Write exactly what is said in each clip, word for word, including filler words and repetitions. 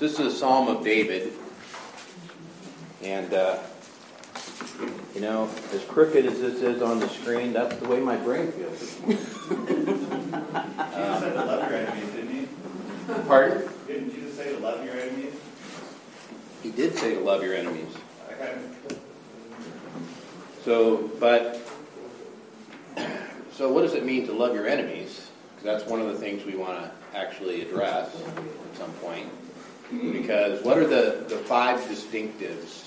This is a Psalm of David, and uh, you know, as crooked as this is on the screen, that's the way my brain feels. You said to love your enemies, didn't you? Pardon? Didn't Jesus say to love your enemies? He did say to love your enemies. Okay. So, but, so what does it mean to love your enemies? Because that's one of the things we want to actually address at some point. Because what are the, the five distinctives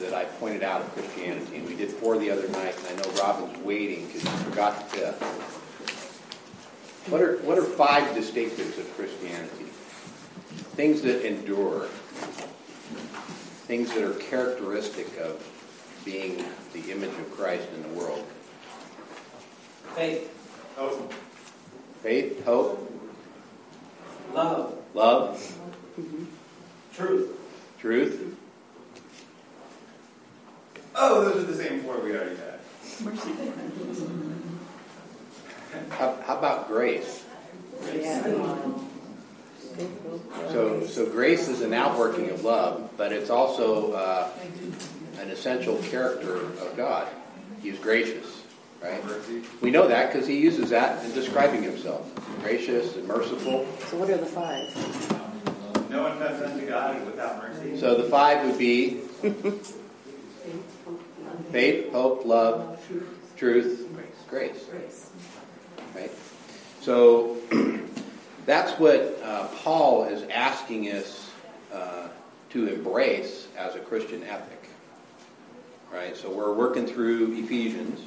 that I pointed out of Christianity? And we did four the other night, and I know Robin's waiting because he forgot the fifth. What are, what are five distinctives of Christianity? Things that endure. Things that are characteristic of being the image of Christ in the world. Faith. Hope. Faith, hope. Love. Love. Mm-hmm. Truth. Truth. Oh, those are the same four we already had. Mercy. How, how about grace? Grace. Yeah. So, so grace is an outworking of love, but it's also uh, an essential character of God. He's gracious, right? Mercy. We know that because he uses that in describing himself. Gracious and merciful. So what are the five? No one comes unto God without mercy. So the five would be faith, hope, love, truth, grace. Grace. Right? So that's what uh, Paul is asking us uh, to embrace as a Christian ethic. Right? So we're working through Ephesians,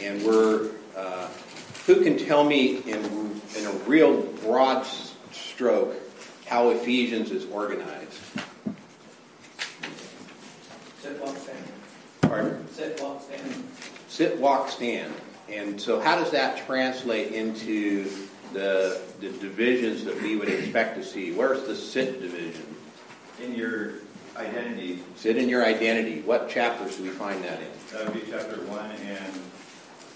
and we're uh, who can tell me in in a real broad stroke how Ephesians is organized. Sit, walk, stand. Pardon? Sit, walk, stand. Sit, walk, stand. And so how does that translate into the the divisions that we would expect to see? Where's the sit division? In your identity. Sit in your identity. What chapters do we find that in? That would be chapter one and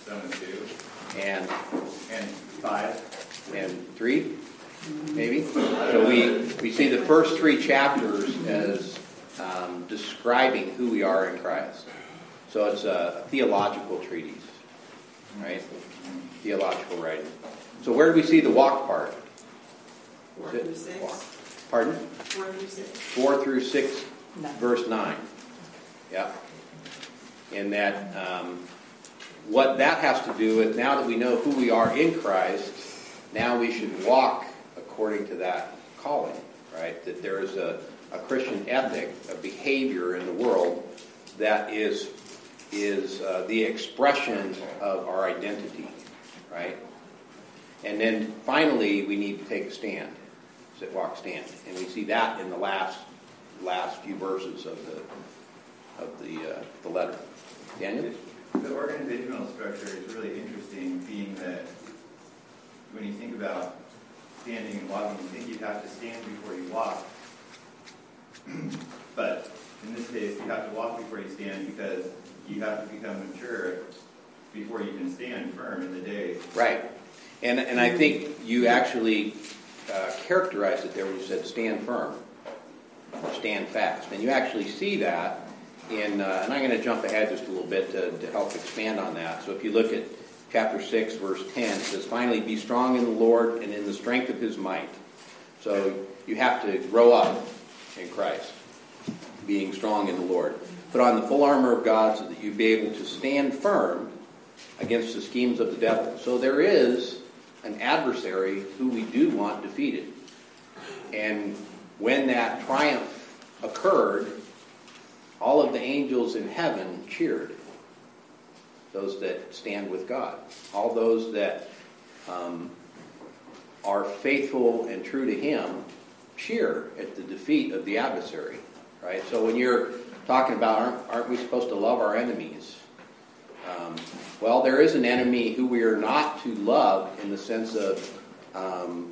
seven and two. And? And five. And three? Maybe. So we, we see the first three chapters as um, describing who we are in Christ. So it's a theological treatise, right? Theological writing. So where do we see the walk part? Four through six. Walk. Pardon? Four through six. Four through six, nine. Verse nine. Yeah. And that um, what that has to do with, now that we know who we are in Christ, now we should walk according to that calling, right? That there is a, a Christian ethic, a behavior in the world that is is uh, the expression of our identity, right? And then finally, we need to take a stand, sit, walk, stand, and we see that in the last last few verses of the of the uh, the letter. Daniel? The organizational structure is really interesting, being that when you think about standing and walking, you think you'd have to stand before you walk. But in this case, you have to walk before you stand because you have to become mature before you can stand firm in the day. Right. And and I think you actually uh, characterized it there when you said stand firm or stand fast. And you actually see that in, uh, and I'm going to jump ahead just a little bit to, to help expand on that. So if you look at chapter six, verse ten, it says, "Finally, be strong in the Lord and in the strength of his might." So you have to grow up in Christ, being strong in the Lord. "Put on the full armor of God so that you be able to stand firm against the schemes of the devil." So there is an adversary who we do want defeated. And when that triumph occurred, all of the angels in heaven cheered. Those that stand with God, all those that um, are faithful and true to him, cheer at the defeat of the adversary, right? So when you're talking about aren't, aren't we supposed to love our enemies? Um, well, there is an enemy who we are not to love in the sense of um,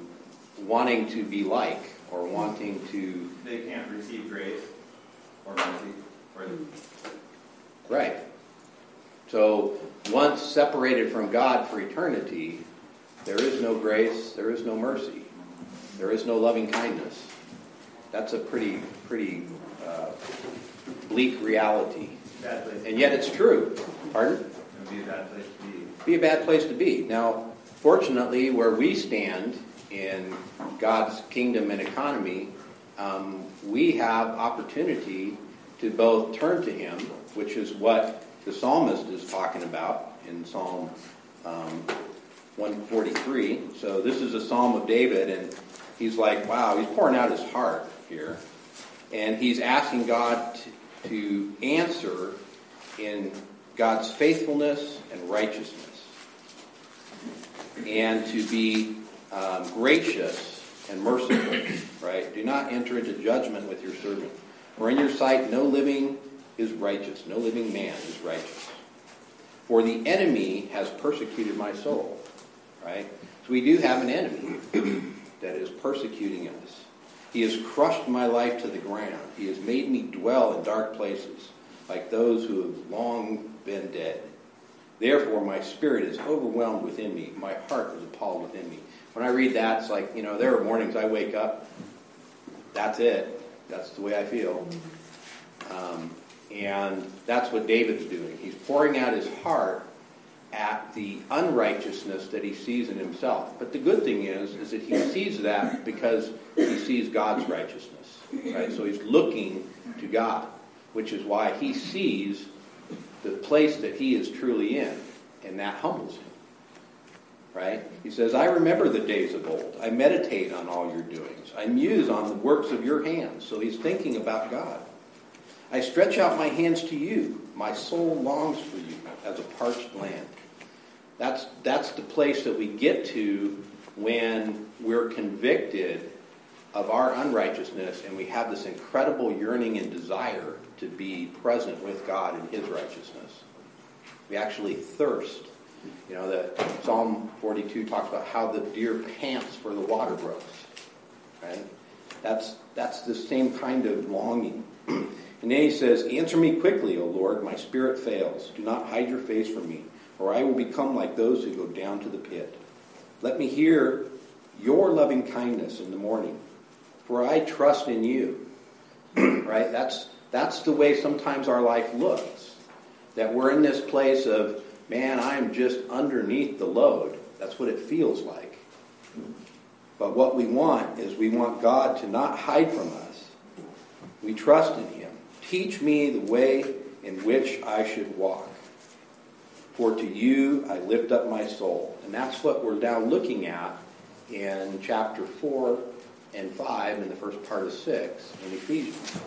wanting to be like or wanting to... They can't receive grace or mercy. Or... Right. So once separated from God for eternity, there is no grace, there is no mercy, there is no loving kindness, That's a pretty pretty uh, bleak reality. Bad place. And yet it's true. Pardon? It'd be a bad place to be. Be a bad place to be. Now, fortunately, where we stand in God's kingdom and economy, um, we have opportunity to both turn to Him, which is what the psalmist is talking about in Psalm um, one forty-three. So this is a psalm of David, and he's like, wow, he's pouring out his heart here. And he's asking God to, to answer in God's faithfulness and righteousness, and to be um, gracious and merciful, right? Do not enter into judgment with your servant. For in your sight no living is righteous, no living man is righteous. For the enemy has persecuted my soul, right? So we do have an enemy that is persecuting us. He has crushed my life to the ground. He has made me dwell in dark places, like those who have long been dead. Therefore, my spirit is overwhelmed within me. My heart is appalled within me. When I read that, it's like, you know, there are mornings I wake up, that's it. That's the way I feel. Um, and that's what David's doing. He's pouring out his heart at the unrighteousness that he sees in himself. But the good thing is, is that he sees that because he sees God's righteousness, right? So he's looking to God, which is why he sees the place that he is truly in, and that humbles him, right? He says, I remember the days of old. I meditate on all your doings. I muse on the works of your hands. So he's thinking about God. I stretch out my hands to you. My soul longs for you as a parched land. That's that's the place that we get to when we're convicted of our unrighteousness and we have this incredible yearning and desire to be present with God in His righteousness. We actually thirst. You know, that Psalm forty-two talks about how the deer pants for the water brooks, right? That's, that's the same kind of longing. And then he says, answer me quickly, O Lord, my spirit fails. Do not hide your face from me, or I will become like those who go down to the pit. Let me hear your loving kindness in the morning, for I trust in you. Right? That's that's the way sometimes our life looks. That we're in this place of, man, I am just underneath the load. That's what it feels like. But what we want is we want God to not hide from us. We trust in Him. Teach me the way in which I should walk. For to you I lift up my soul. And that's what we're now looking at in chapter four and five and the first part of six in Ephesians.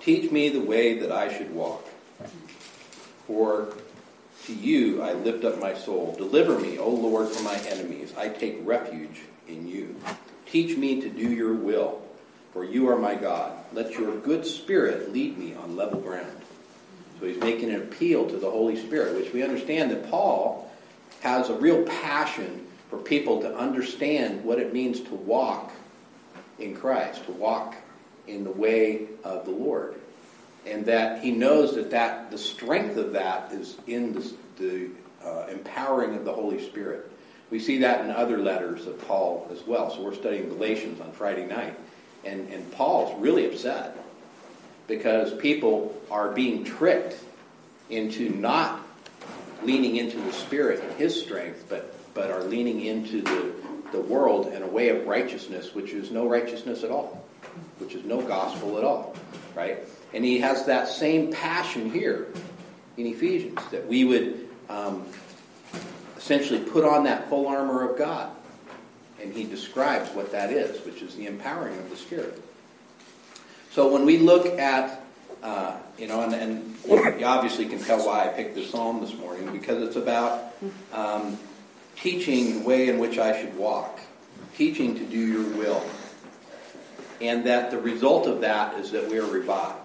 Teach me the way that I should walk. For to you I lift up my soul. Deliver me, O Lord, from my enemies. I take refuge in you. Teach me to do your will. For you are my God. Let your good spirit lead me on level ground. So he's making an appeal to the Holy Spirit, which we understand that Paul has a real passion for people to understand what it means to walk in Christ, to walk in the way of the Lord. And that he knows that, that the strength of that is in the, the uh, empowering of the Holy Spirit. We see that in other letters of Paul as well. So we're studying Galatians on Friday night. And, and Paul's really upset because people are being tricked into not leaning into the Spirit and His strength, but, but are leaning into the, the world and a way of righteousness, which is no righteousness at all, which is no gospel at all, right? And he has that same passion here in Ephesians, that we would um, essentially put on that full armor of God. And he describes what that is, which is the empowering of the Spirit. So when we look at, uh, you know, and, and you obviously can tell why I picked this psalm this morning, because it's about um, teaching the way in which I should walk, teaching to do your will, and that the result of that is that we are revived.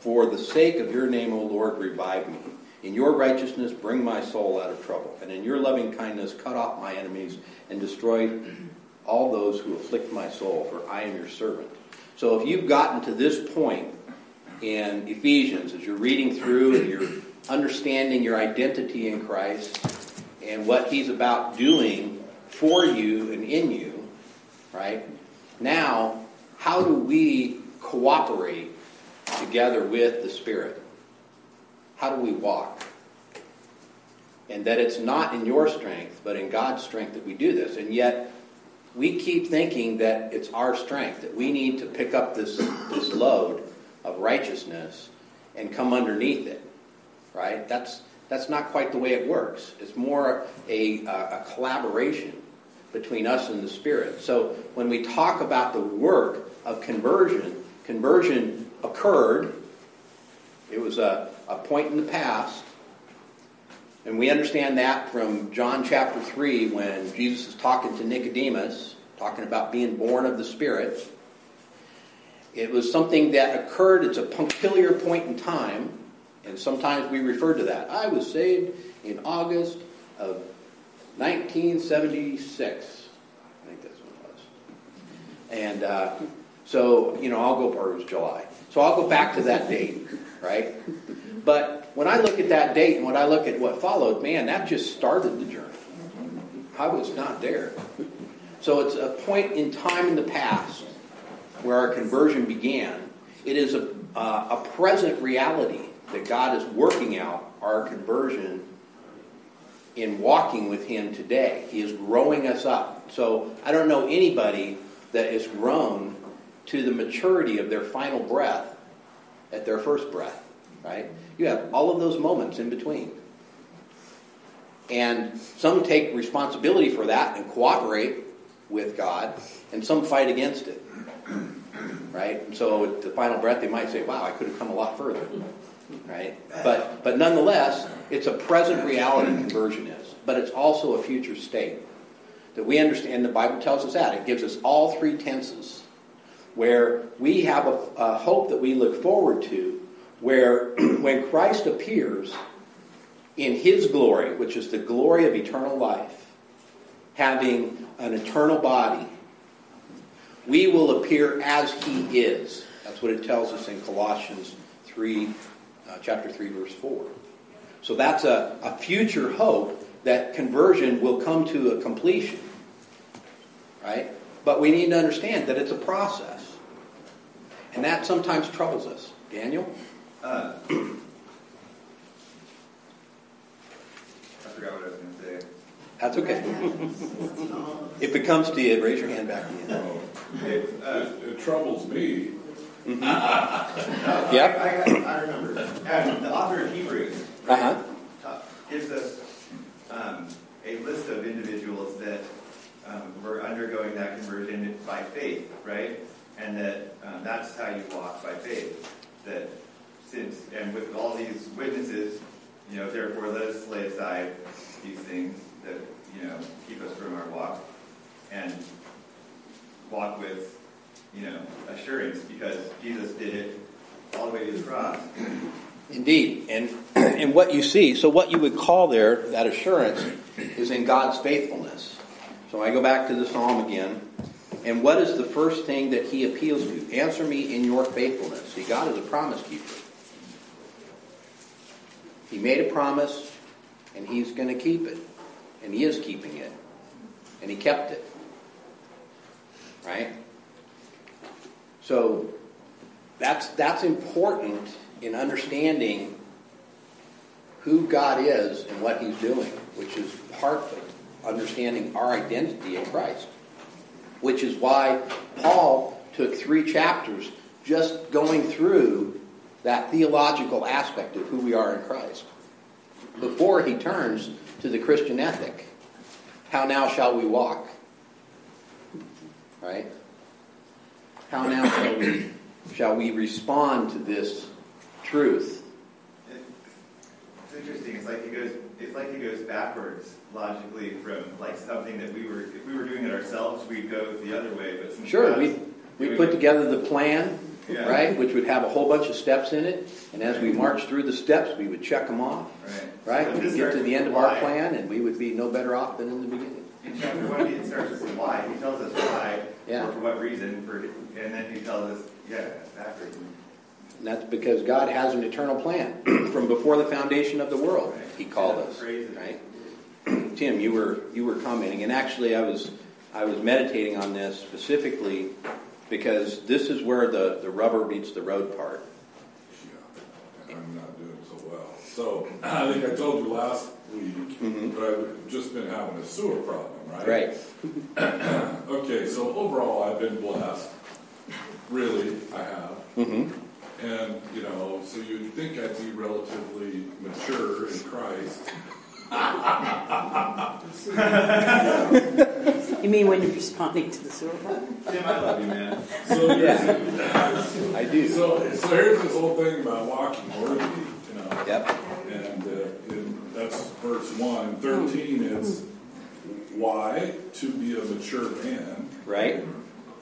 For the sake of your name, O Lord, revive me. In your righteousness, bring my soul out of trouble. And in your loving kindness, cut off my enemies and destroy all those who afflict my soul, for I am your servant. So if you've gotten to this point in Ephesians, as you're reading through and you're understanding your identity in Christ and what He's about doing for you and in you, right? Now, how how do we cooperate together with the Spirit? How do we walk? And that it's not in your strength, but in God's strength that we do this. And yet, we keep thinking that it's our strength, that we need to pick up this, this load of righteousness and come underneath it, right? That's that's not quite the way it works. It's more a, a collaboration between us and the Spirit. So when we talk about the work of conversion, conversion occurred. It was a, a point in the past. And we understand that from John chapter three when Jesus is talking to Nicodemus, talking about being born of the Spirit. It was something that occurred. It's a peculiar point in time. And sometimes we refer to that. I was saved in August of nineteen seventy-six. I think that's what it was. And uh, so, you know, I'll go, or it was July. So I'll go back to that date, right? But when I look at that date and when I look at what followed, man, that just started the journey. I was not there. So it's a point in time in the past where our conversion began. It is a, uh, a present reality that God is working out our conversion in walking with Him today. He is growing us up. So I don't know anybody that is grown to the maturity of their final breath at their first breath, right? You have all of those moments in between. And some take responsibility for that and cooperate with God, and some fight against it, right? And so at the final breath, they might say, wow, I could have come a lot further, right? But but nonetheless, it's a present reality conversion is, but it's also a future state that we understand. The Bible tells us that. It gives us all three tenses where we have a, a hope that we look forward to, where when Christ appears in His glory, which is the glory of eternal life, having an eternal body, we will appear as He is. That's what it tells us in Colossians three, uh, chapter three, verse four. So that's a, a future hope that conversion will come to a completion, right? But we need to understand that it's a process, and that sometimes troubles us. Daniel? Uh, I forgot what I was going to say. That's okay. If it comes to you, raise your hand back again. Oh, it, uh, it, it troubles me. Mm-hmm. uh, yep. I, I, I remember. Um, the author of Hebrews, right, uh-huh, gives us um, a list of individuals that um, were undergoing that conversion by faith, right? And that um, that's how you walk by faith. That since, and with all these witnesses, you know, therefore let us lay aside these things that, you know, keep us from our walk, and walk with, you know, assurance, because Jesus did it all the way to the cross. Indeed. And and what you see, so what you would call there, that assurance, is in God's faithfulness. So I go back to the psalm again. And what is the first thing that He appeals to? Answer me in your faithfulness. See, God is a promise keeper. He made a promise, and He's going to keep it. And He is keeping it. And He kept it. Right? So, that's that's important in understanding who God is and what He's doing, which is part of understanding our identity in Christ. Which is why Paul took three chapters just going through that theological aspect of who we are in Christ before he turns to the Christian ethic. How now shall we walk? Right? How now shall we, shall we respond to this truth? It's interesting. It's like he goes. It's like he goes backwards logically from like something that we were. If we were doing it ourselves, we'd go the other way. But sure, we we put it. together the plan, yeah. right, which would have a whole bunch of steps in it. And as right. we marched through the steps, we would check them off. Right, right. So we'd get to the end of our plan, and we would be no better off than in the beginning. In chapter one, it starts with why. He tells us why, yeah. or for what reason, for, and then he tells us, yeah, backwards. And that's because God has an eternal plan from before the foundation of the world. Right. He called us, right? Tim, you were you were commenting, and actually, I was I was meditating on this specifically Because this is where the, the rubber meets the road part. Yeah, and I'm not doing so well. So, I think I told you last week, mm-hmm. but I've just been having a sewer problem, right? Right. Okay, so overall I've been blessed. Really, I have. Mm-hmm. And, you know, so you'd think I'd be relatively mature in Christ. You mean when you're responding to the sewer problem? Tim, I love you, man. So yeah. I do. So, so here's this whole thing about walking worthy, you know. Yep. And, uh, and that's verse one. thirteen is why to be a mature man. Right.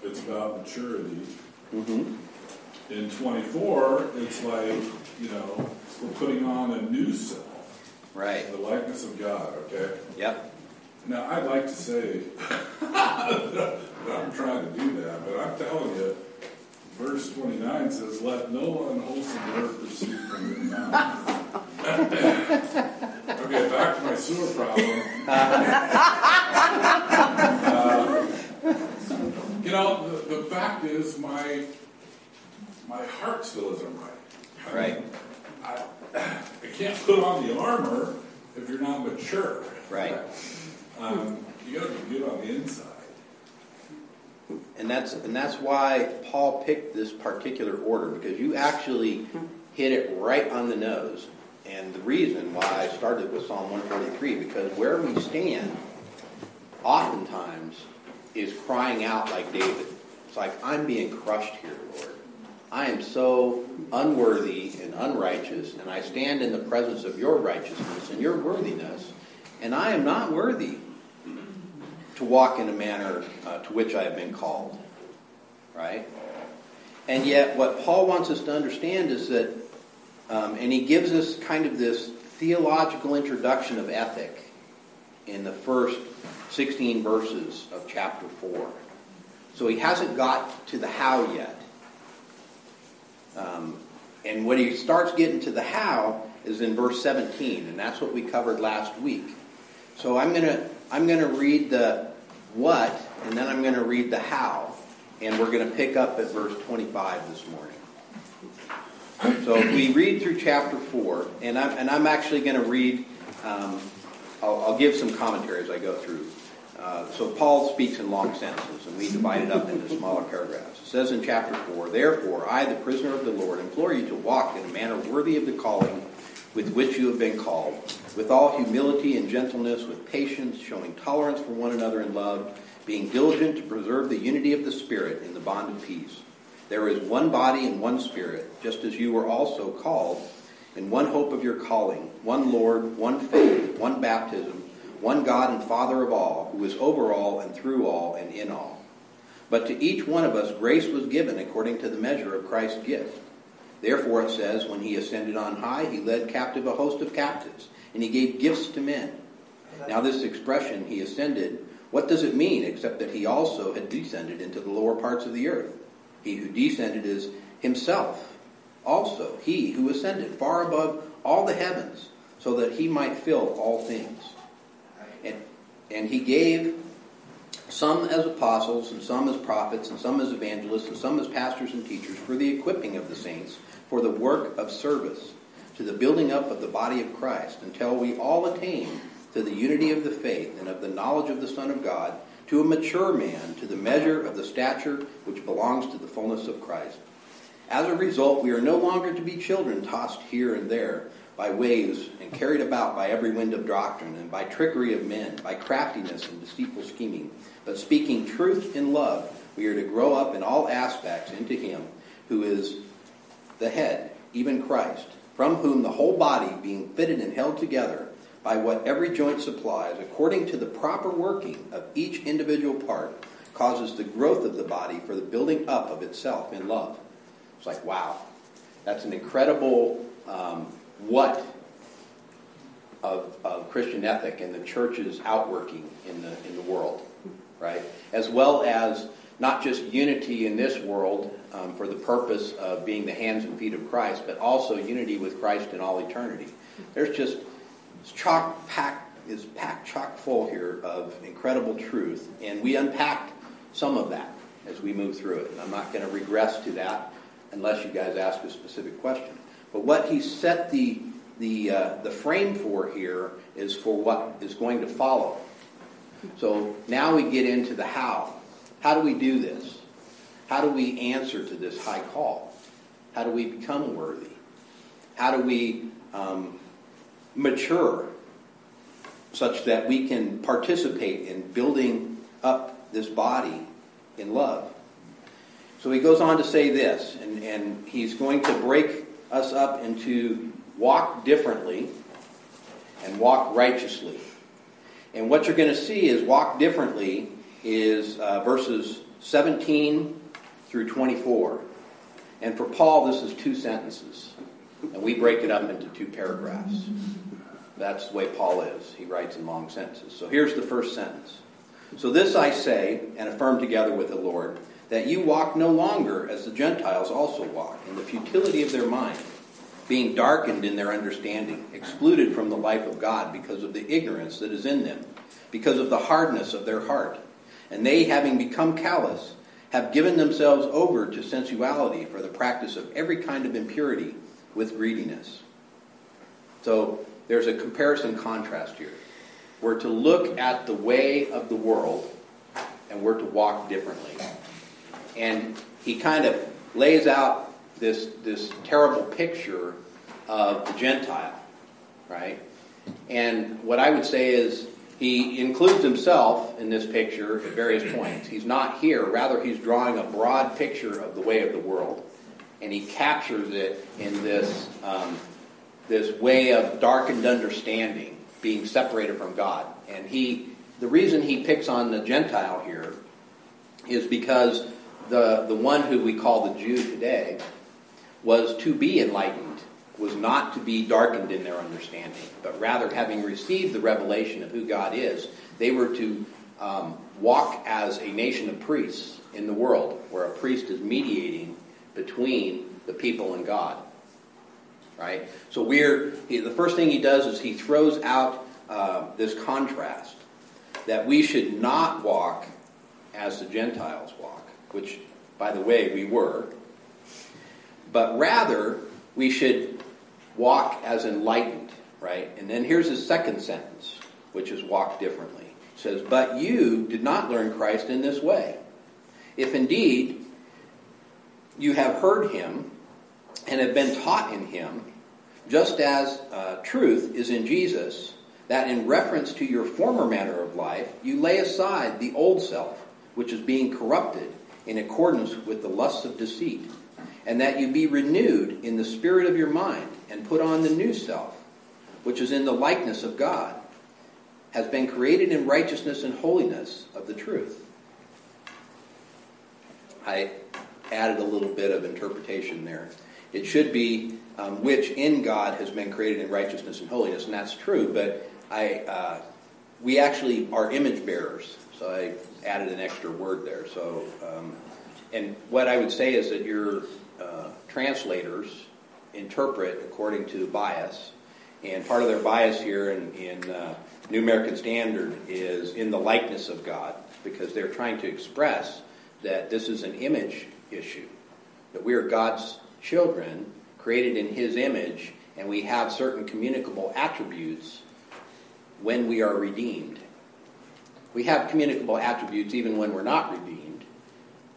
It's about maturity. Mm-hmm. In twenty-four, it's like, you know, we're putting on a new self. Right. The likeness of God, okay? Yep. Now, I'd like to say that I'm trying to do that, but I'm telling you, verse twenty-nine says, let no unwholesome word proceed from your mouth. Okay, back to my sewer problem. uh, you know, the, the fact is, my my heart still isn't right. I right. Mean, I, I can't put on the armor if you're not mature. Right. Um, you got to be good on the inside. And that's and that's why Paul picked this particular order, because you actually hit it right on the nose. And the reason why I started with Psalm one forty-three, because where we stand oftentimes is crying out like David. It's like, I'm being crushed here, Lord. I am so unworthy and unrighteous, and I stand in the presence of your righteousness and your worthiness, and I am not worthy to walk in a manner uh, to which I have been called, right? And yet what Paul wants us to understand is that, um, and he gives us kind of this theological introduction of ethic in the first sixteen verses of chapter four. So he hasn't got to the how yet. Um, and when he starts getting to the how is in verse seventeen, and that's what we covered last week. So I'm gonna I'm gonna read the what, and then I'm gonna read the how, and we're gonna pick up at verse twenty-five this morning. So if we read through chapter four, and I'm and I'm actually gonna read. Um, I'll, I'll give some commentary as I go through. Uh, so Paul speaks in long sentences, and we divide it up into smaller paragraphs. It says in chapter four, therefore, I, the prisoner of the Lord, implore you to walk in a manner worthy of the calling with which you have been called, with all humility and gentleness, with patience, showing tolerance for one another in love, being diligent to preserve the unity of the Spirit in the bond of peace. There is one body and one Spirit, just as you were also called, in one hope of your calling, one Lord, one faith, one baptism, one God and Father of all, who is over all and through all and in all. But to each one of us grace was given according to the measure of Christ's gift. Therefore it says, when he ascended on high, he led captive a host of captives, and he gave gifts to men. Now this expression, he ascended, what does it mean except that he also had descended into the lower parts of the earth? He who descended is himself also, he who ascended far above all the heavens, so that he might fill all things. And, and he gave some as apostles, and some as prophets, and some as evangelists, and some as pastors and teachers for the equipping of the saints, for the work of service, to the building up of the body of Christ, until we all attain to the unity of the faith and of the knowledge of the Son of God, to a mature man, to the measure of the stature which belongs to the fullness of Christ. As a result, we are no longer to be children tossed here and there, by waves, and carried about by every wind of doctrine, and by trickery of men, by craftiness and deceitful scheming. But speaking truth in love, we are to grow up in all aspects into him who is the head, even Christ, from whom the whole body, being fitted and held together by what every joint supplies, according to the proper working of each individual part, causes the growth of the body for the building up of itself in love. It's like, wow, that's an incredible... Um, what of, of Christian ethic and the church's outworking in the in the world, right? As well as not just unity in this world um, for the purpose of being the hands and feet of Christ, but also unity with Christ in all eternity. There's just it's chock pack is packed chock full here of incredible truth, and we unpacked some of that as we move through it. And I'm not going to regress to that unless you guys ask a specific question. But what he set the the uh, the frame for here is for what is going to follow. So now we get into the how. How do we do this? How do we answer to this high call? How do we become worthy? How do we um, mature such that we can participate in building up this body in love? So he goes on to say this, and, and he's going to break us up into walk differently and walk righteously. And what you're going to see is walk differently is uh, verses seventeen through twenty-four. And for Paul, this is two sentences. And we break it up into two paragraphs. That's the way Paul is. He writes in long sentences. So here's the first sentence. So this I say, and affirm together with the Lord, that you walk no longer as the Gentiles also walk, in the futility of their mind, being darkened in their understanding, excluded from the life of God because of the ignorance that is in them, because of the hardness of their heart. And they, having become callous, have given themselves over to sensuality for the practice of every kind of impurity with greediness. So there's a comparison contrast here. We're to look at the way of the world, and we're to walk differently. And he kind of lays out this this terrible picture of the Gentile, right? And what I would say is he includes himself in this picture at various points. He's not here. Rather, he's drawing a broad picture of the way of the world. And he captures it in this, um, this way of darkened understanding, being separated from God. And he, the reason he picks on the Gentile here is because the, the one who we call the Jew today was to be enlightened, was not to be darkened in their understanding, but rather having received the revelation of who God is, they were to um, walk as a nation of priests in the world, where a priest is mediating between the people and God. Right? So we're he, the first thing he does is he throws out uh, this contrast that we should not walk as the Gentiles walk, which, by the way, we were, but rather we should walk as enlightened, right? And then here's his second sentence, which is walk differently. It says, but you did not learn Christ in this way. If indeed you have heard him and have been taught in him, just as uh, truth is in Jesus, that in reference to your former manner of life, you lay aside the old self, which is being corrupted in accordance with the lusts of deceit, and that you be renewed in the spirit of your mind and put on the new self, which is in the likeness of God, has been created in righteousness and holiness of the truth. I added a little bit of interpretation there. It should be, um, which in God has been created in righteousness and holiness, and that's true, but I uh, we actually are image bearers, so I added an extra word there. So, um, and what I would say is that your uh, translators interpret according to bias, and part of their bias here in, in uh, New American Standard is in the likeness of God, because they're trying to express that this is an image issue, that we are God's children created in his image, and we have certain communicable attributes when we are redeemed. We have communicable attributes even when we're not redeemed,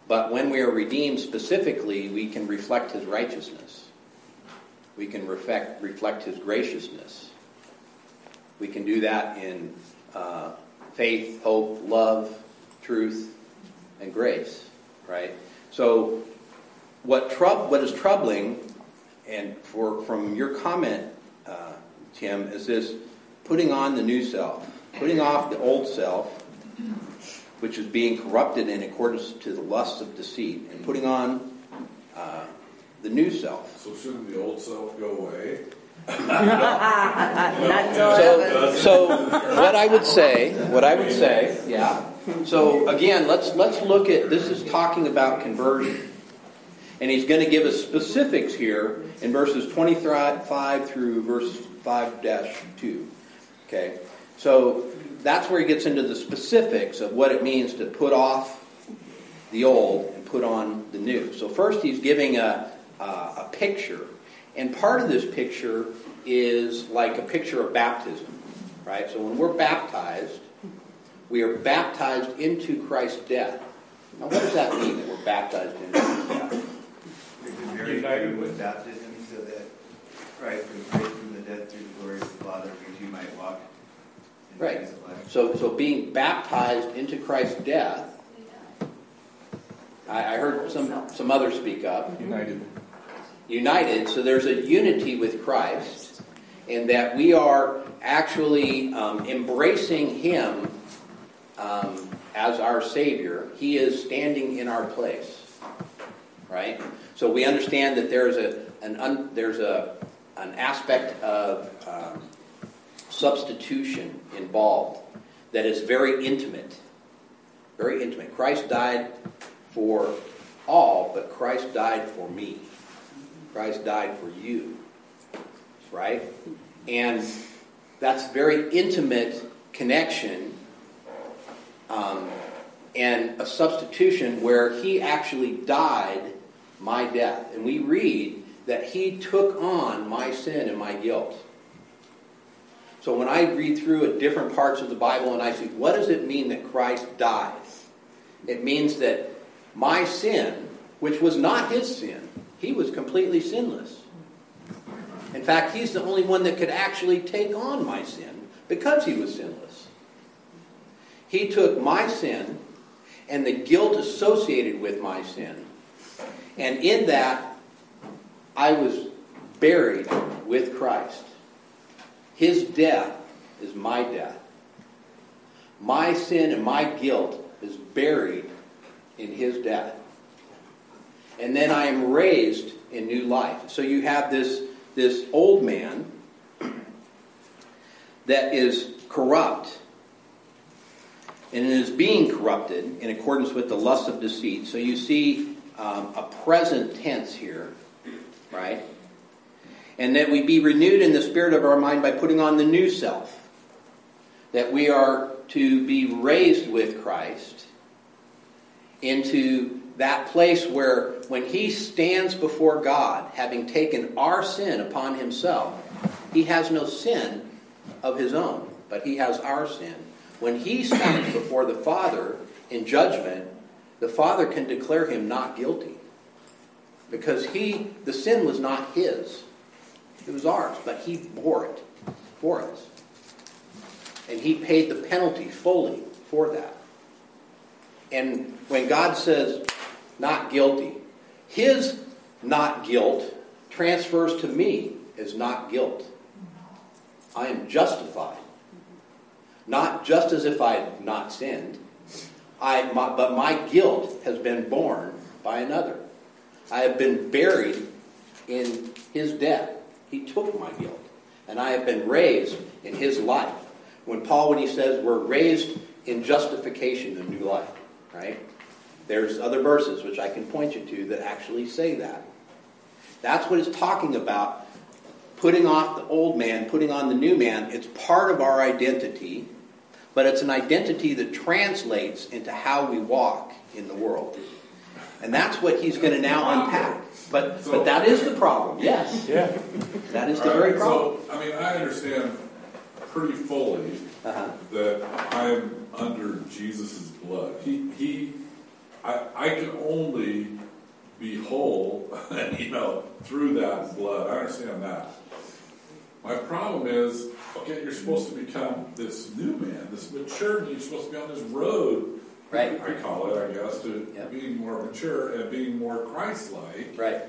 but when we are redeemed specifically, we can reflect his righteousness. We can reflect, reflect his graciousness. We can do that in uh, faith, hope, love, truth, and grace, right? So what troub- what is troubling, and for from your comment, uh, Tim, is this putting on the new self, putting off the old self, which is being corrupted in accordance to the lusts of deceit, and putting on uh, the new self. So shouldn't the old self go away? so, so what I would say, what I would say, yeah. So again, let's let's look at this is talking about conversion, and he's going to give us specifics here in verses twenty-five through verse five dash two. Okay, so that's where he gets into the specifics of what it means to put off the old and put on the new. So first he's giving a, a, a picture. And part of this picture is like a picture of baptism, right? So when we're baptized, we are baptized into Christ's death. Now what does that mean that we're baptized into Christ's death? You're united with baptism so that Christ was raised from the dead through the glory of the Father, which you might walk in the newness of life. So, so being baptized into Christ's death, I, I heard some, some others speak up. United. United, so there's a unity with Christ, and that we are actually um, embracing Him um, as our Savior. He is standing in our place, right? So we understand that there's a an un, there's a an aspect of um, substitution involved that is very intimate, very intimate. Christ died for all, but Christ died for me. Christ died for you, right? And that's very intimate connection um, and a substitution where he actually died my death. And we read that he took on my sin and my guilt. So when I read through at different parts of the Bible and I see, what does it mean that Christ dies? It means that my sin, which was not his sin, he was completely sinless. In fact, he's the only one that could actually take on my sin because he was sinless. He took my sin and the guilt associated with my sin. And in that, I was buried with Christ. His death is my death. My sin and my guilt is buried in his death. And then I am raised in new life. So you have this, this old man that is corrupt and is being corrupted in accordance with the lust of deceit. So you see um, a present tense here, right? And that we be renewed in the spirit of our mind by putting on the new self. That we are to be raised with Christ into that place where when he stands before God, having taken our sin upon himself, he has no sin of his own, but he has our sin. When he stands before the Father in judgment, the Father can declare him not guilty. Because he, the sin was not his. It was ours, but he bore it for us. And he paid the penalty fully for that. And when God says, not guilty. His not guilt transfers to me as not guilt. I am justified. Not just as if I had not sinned, I, my, but my guilt has been borne by another. I have been buried in his death. He took my guilt. And I have been raised in his life. When Paul, when he says we're raised in justification in new life, right? There's other verses which I can point you to that actually say that. That's what it's talking about, putting off the old man, putting on the new man. It's part of our identity, but it's an identity that translates into how we walk in the world. And that's what he's going to now unpack. But so, but that is the problem, yes. Yeah. That is the very right, problem. So, I mean, I understand pretty fully uh-huh. that I am under Jesus' blood. He... he I, I can only be whole, you know, through that blood. I understand that. My problem is, okay, you're supposed to become this new man, this maturity. You're supposed to be on this road, right? I call it, I guess, to yep. being more mature and being more Christ-like. Right.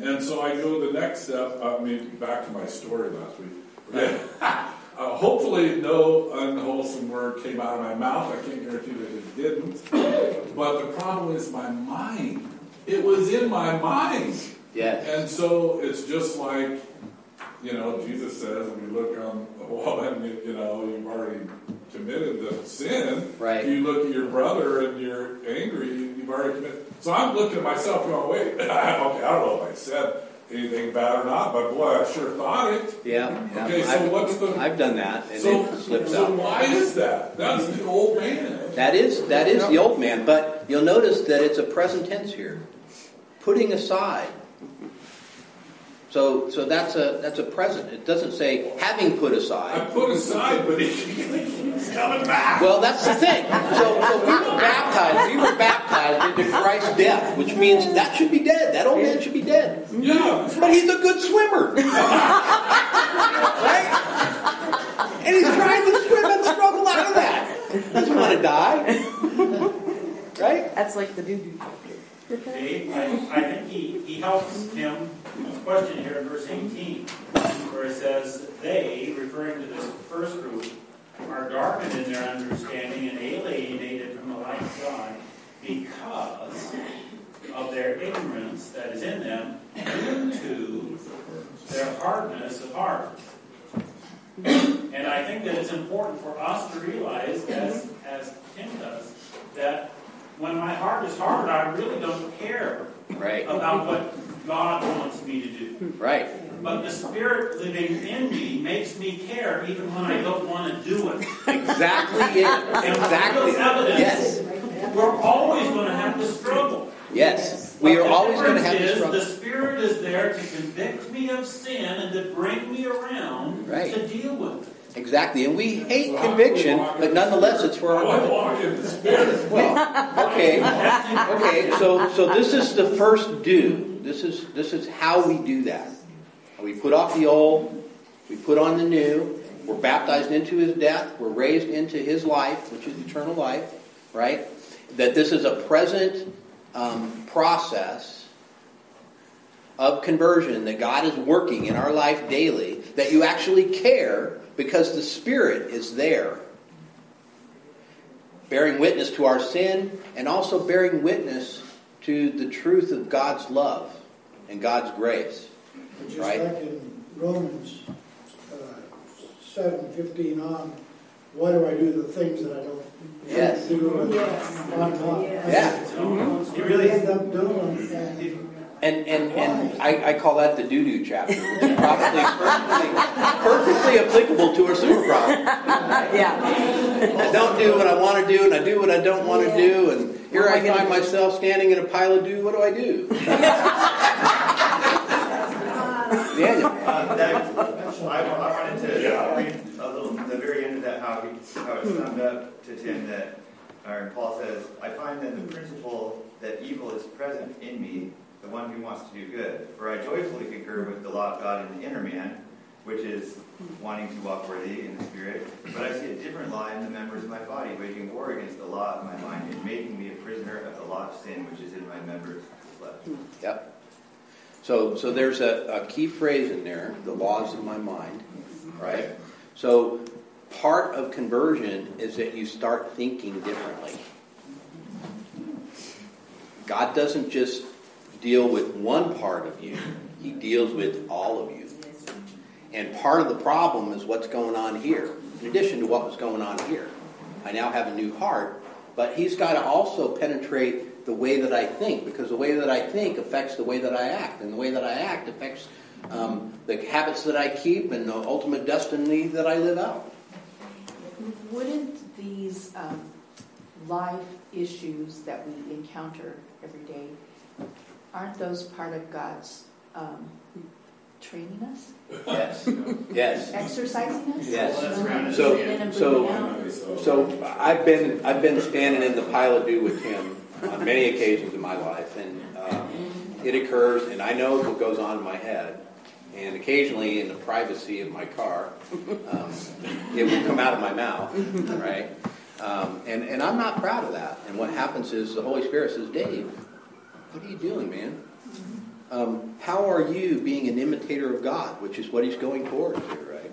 And so I go the next step. I mean, back to my story last week. Right. uh, hopefully, no unwholesome word came out of my mouth. I can't guarantee that it didn't. But the problem is my mind. It was in my mind. Yes. And so it's just like, you know, Jesus says, and we look on the wall and, you know, you've already committed the sin. Right. You look at your brother and you're angry. You've already committed. So I'm looking at myself going, wait, okay, I don't know if I said anything bad or not, but boy, I sure thought it. Yeah. yeah. Okay, so I've, what's the... I've done that, and so, it slips so out. So why is that? That's the old man. That is that is the old man, but You'll notice that it's a present tense here. Putting aside. So so that's a that's a present. It doesn't say having put aside. I put aside, but it's coming back. Well, that's the thing. So, so we were baptized. We were baptized into Christ's death, which means that should be dead. That old man should be dead. Yeah. But he's a good swimmer. Right? And he's trying to swim and struggle out of that. He doesn't want to die. Right? That's like the doo-doo. Dave, I, I think he, he helps him. There's a question here in verse eighteen, where it says, they, referring to this first group, are darkened in their understanding and alienated from the light of God because of their ignorance that is in them due to their hardness of heart. And I think that it's important for us to realize, as, as Tim does, that when my heart is hard, I really don't care right. about what God wants me to do. Right. But the Spirit living in me makes me care even when I don't want to do it. Exactly it. And exactly. Evidence, yes. We're always going to have to struggle. Yes. We are always going to have to struggle. The Spirit is there to convict me of sin and to bring me around right. to deal with it. Exactly, and we hate well, conviction, but nonetheless, it's for our good. Well, okay, okay. So, so this is the first do. This is this is how we do that. We put off the old, we put on the new. We're baptized into His death. We're raised into His life, which is eternal life, right? That this is a present um, process of conversion that God is working in our life daily. That you actually care. Because the Spirit is there, bearing witness to our sin and also bearing witness to the truth of God's love and God's grace. Just right? like in Romans uh, seven fifteen on, why do I do the things that I don't yes. do? Or yes. Not, not, yes. Yeah. Mm-hmm. You really end up doing that. And and, and I, I call that the doo-doo chapter, which is probably perfectly, perfectly applicable to our super problem. Yeah. I don't do what I want to do, and I do what I don't want to do, and here I find myself standing in a pile of doo. What do I do? Daniel. Um, that, I, I wanted to yeah. read a little, the very end of that, how, we, how it summed up to Tim that or Paul says, I find that the principle that evil is present in me, the one who wants to do good. For I joyfully concur with the law of God in the inner man, which is wanting to walk worthy in the Spirit. But I see a different law in the members of my body, waging war against the law of my mind and making me a prisoner of the law of sin, which is in my members of the flesh. Yep. So, so there's a, a key phrase in there, the laws of my mind, right? So part of conversion is that you start thinking differently. God doesn't just deal with one part of you. He deals with all of you. And part of the problem is what's going on here. In addition to what was going on here. I now have a new heart, but he's got to also penetrate the way that I think, because the way that I think affects the way that I act, and the way that I act affects um, the habits that I keep and the ultimate destiny that I live out. Wouldn't these um, life issues that we encounter every day, aren't those part of God's um, training us? Yes. Yes. Exercising us? Yes. So, so, so I've been I've been standing in the pile of dew with Tim on many occasions in my life, and um, it occurs, and I know what goes on in my head, and occasionally in the privacy of my car, um, it will come out of my mouth, right? Um, and and I'm not proud of that. And what happens is the Holy Spirit says, Dave, what are you doing, man? Um, how are you being an imitator of God, which is what he's going towards here, right?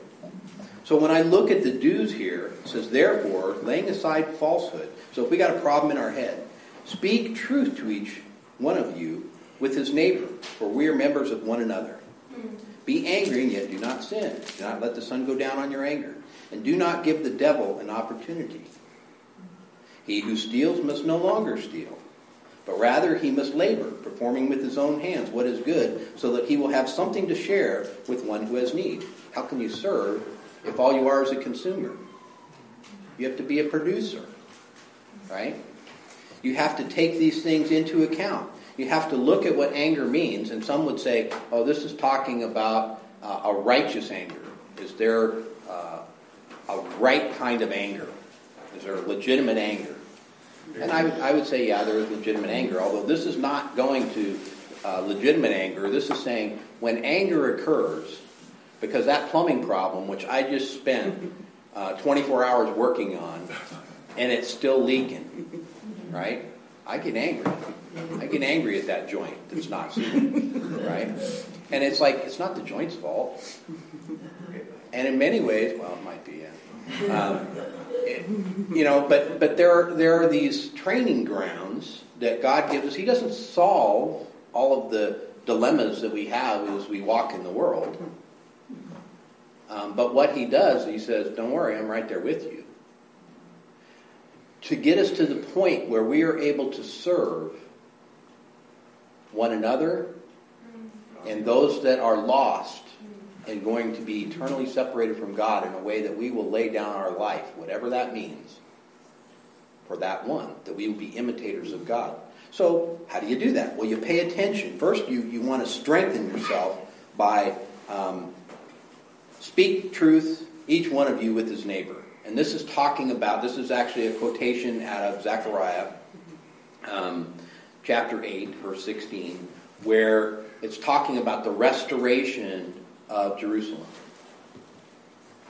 So when I look at the do's here, it says, therefore, laying aside falsehood. So if we got a problem in our head, speak truth to each one of you with his neighbor, for we are members of one another. Be angry, and yet do not sin. Do not let the sun go down on your anger. And do not give the devil an opportunity. He who steals must no longer steal. But rather he must labor, performing with his own hands what is good, so that he will have something to share with one who has need. How can you serve if all you are is a consumer? You have to be a producer, right? You have to take these things into account. You have to look at what anger means. And some would say, oh, this is talking about uh, a righteous anger. Is there uh, a right kind of anger? Is there legitimate anger? And I, I would say, yeah, there is legitimate anger. Although this is not going to uh, legitimate anger. This is saying when anger occurs, because that plumbing problem, which I just spent uh, twenty-four hours working on, and it's still leaking, right? I get angry. I get angry at that joint that's not sealed, right? And it's like, it's not the joint's fault. And in many ways, well, it might be, yeah. Um, it, you know, but, but there are, there are these training grounds that God gives us. He doesn't solve all of the dilemmas that we have as we walk in the world. Um, but what he does, he says, don't worry, I'm right there with you. To get us to the point where we are able to serve one another and those that are lost and going to be eternally separated from God in a way that we will lay down our life, whatever that means, for that one, that we will be imitators of God. So how do you do that? Well, you pay attention. First, you, you want to strengthen yourself by um, speak truth, each one of you with his neighbor. And this is talking about, this is actually a quotation out of Zechariah, um, chapter eight, verse sixteen, where it's talking about the restoration of Jerusalem.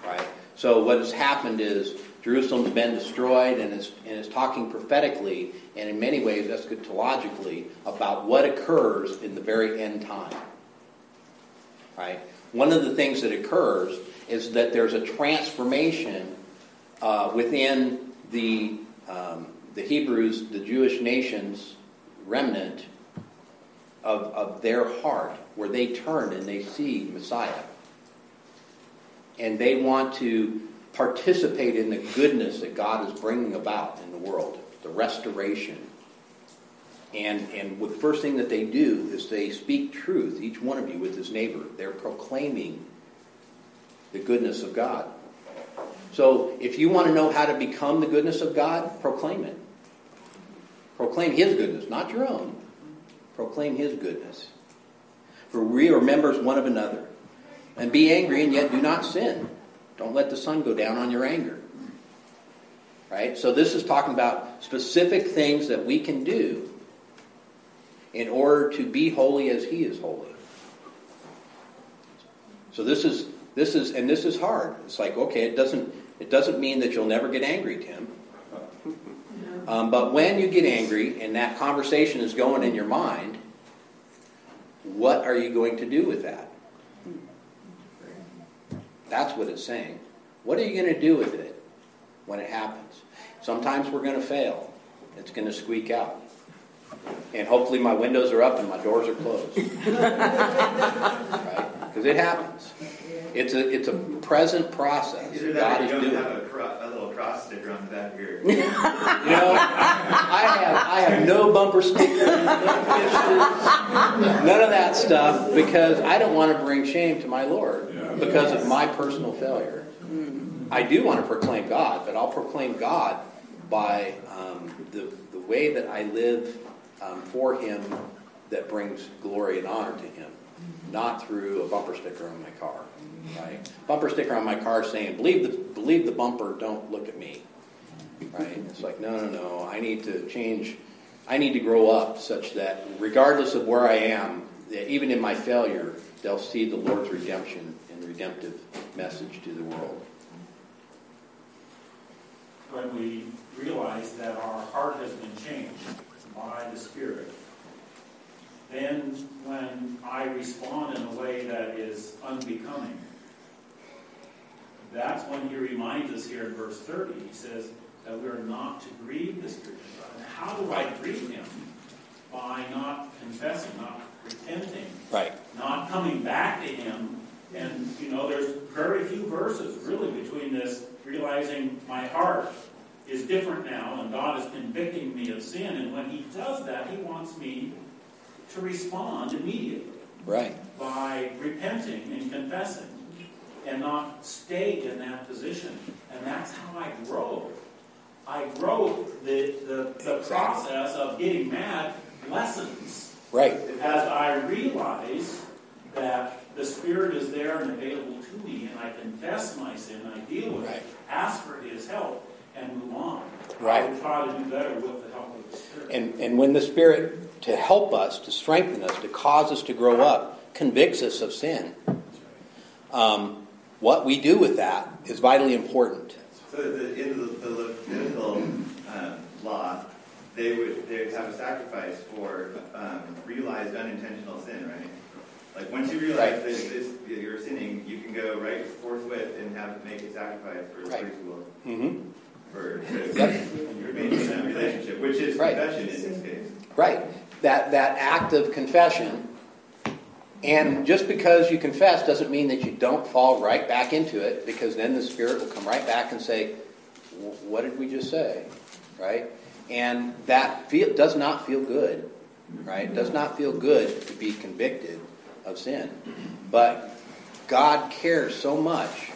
Right? So what has happened is Jerusalem's been destroyed, and it's, and it's talking prophetically, and in many ways eschatologically, about what occurs in the very end time. Right? One of the things that occurs is that there's a transformation Uh, within the um, the Hebrews, the Jewish nation's remnant of of their heart, where they turn and they see Messiah, and they want to participate in the goodness that God is bringing about in the world, the restoration. And and the first thing that they do is they speak truth, each one of you with his neighbor. They're proclaiming the goodness of God. So if you want to know how to become the goodness of God, proclaim it. Proclaim his goodness, not your own. Proclaim his goodness. For we are members one of another. And be angry and yet do not sin. Don't let the sun go down on your anger. Right? So this is talking about specific things that we can do in order to be holy as he is holy. So this is... This is and this is hard. It's like, okay, it doesn't it doesn't mean that you'll never get angry, Tim. Um, but when you get angry and that conversation is going in your mind, what are you going to do with that? That's what it's saying. What are you going to do with it when it happens? Sometimes we're going to fail. It's going to squeak out. And hopefully my windows are up and my doors are closed. Right? Because it happens. It's a it's a present process. Either that God or you don't have a, cro- a little cross sticker on the back of your... You know, I have, I have no bumper stickers, no none of that stuff, because I don't want to bring shame to my Lord yeah. because yes. of my personal failure. Mm-hmm. I do want to proclaim God, but I'll proclaim God by um, the, the way that I live um, for him that brings glory and honor to him, not through a bumper sticker on my car. Right? Bumper sticker on my car saying, believe the believe the bumper, don't look at me. Right? It's like, no, no, no, I need to change, I need to grow up such that regardless of where I am, even in my failure, they'll see the Lord's redemption and redemptive message to the world. When we realize that our heart has been changed by the Spirit, then when I respond in a way that is unbecoming, that's when he reminds us here in verse thirty. He says that we are not to grieve the Spirit of God. And how do I grieve him? By not confessing, not repenting, right? Not coming back to him. And, you know, there's very few verses, really, between this realizing my heart is different now and God is convicting me of sin. And when he does that, he wants me to respond immediately. Right. By repenting and confessing, and not stay in that position. And that's how I grow. I wrote the, the, the process of getting mad lessons. Right. As I realize that the Spirit is there and available to me, and I confess my sin, and I deal with right. it, ask for His help, and move on. Right. I would try to do better with the help of the Spirit. And, and when the Spirit, to help us, to strengthen us, to cause us to grow up, convicts us of sin, um, what we do with that is vitally important. So the, in the, the Levitical uh, law, they would they would have a sacrifice for um, realized unintentional sin, right? Like once you realize right. that, this, that you're sinning, you can go right forthwith and have make a sacrifice for right. ritual mm-hmm. for, for yep. your main relationship, which is right. confession in this case. Right. That that act of confession, and just because you confess doesn't mean that you don't fall right back into it, because then the Spirit will come right back and say, "What did we just say?" Right. And that feel, does not feel good. Right. It does not feel good to be convicted of sin. But God cares so much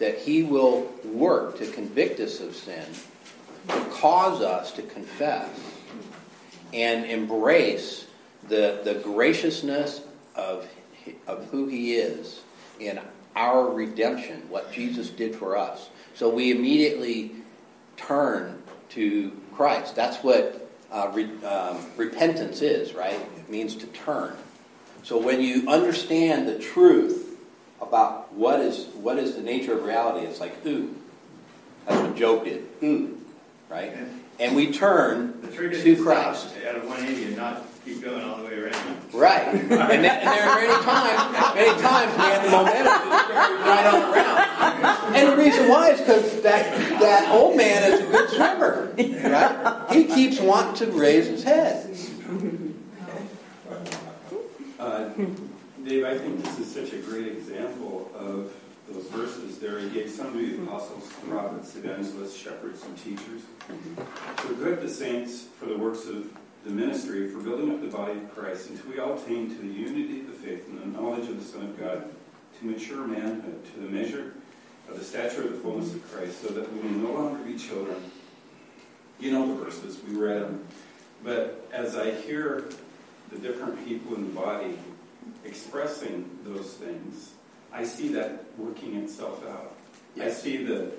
that He will work to convict us of sin, to cause us to confess and embrace the the graciousness of of who He is in our redemption, what Jesus did for us. So we immediately turn to Christ. That's what uh, re, um, repentance is, right? It means to turn. So when you understand the truth about what is what is the nature of reality, it's like, ooh. That's what Job did. Ooh. Right? Okay. And we turn to Christ. Out of one eighty and not keep going all the way around. Right. and, th- and there are many times, many times we have the momentum right on around. And the reason why is because that, that old man is a good swimmer. Right? He keeps wanting to raise his head. Uh, Dave, I think this is such a great example of those verses there. He gave some to the apostles, prophets, evangelists, shepherds, and teachers. For the good of the saints, for the works of the ministry, for building up the body of Christ, until we all attain to the unity of the faith and the knowledge of the Son of God, to mature manhood, to the measure of the stature of the fullness of Christ, so that we will no longer be children. You know the verses, we read them. But as I hear the different people in the body expressing those things, I see that working itself out. Yes. I see the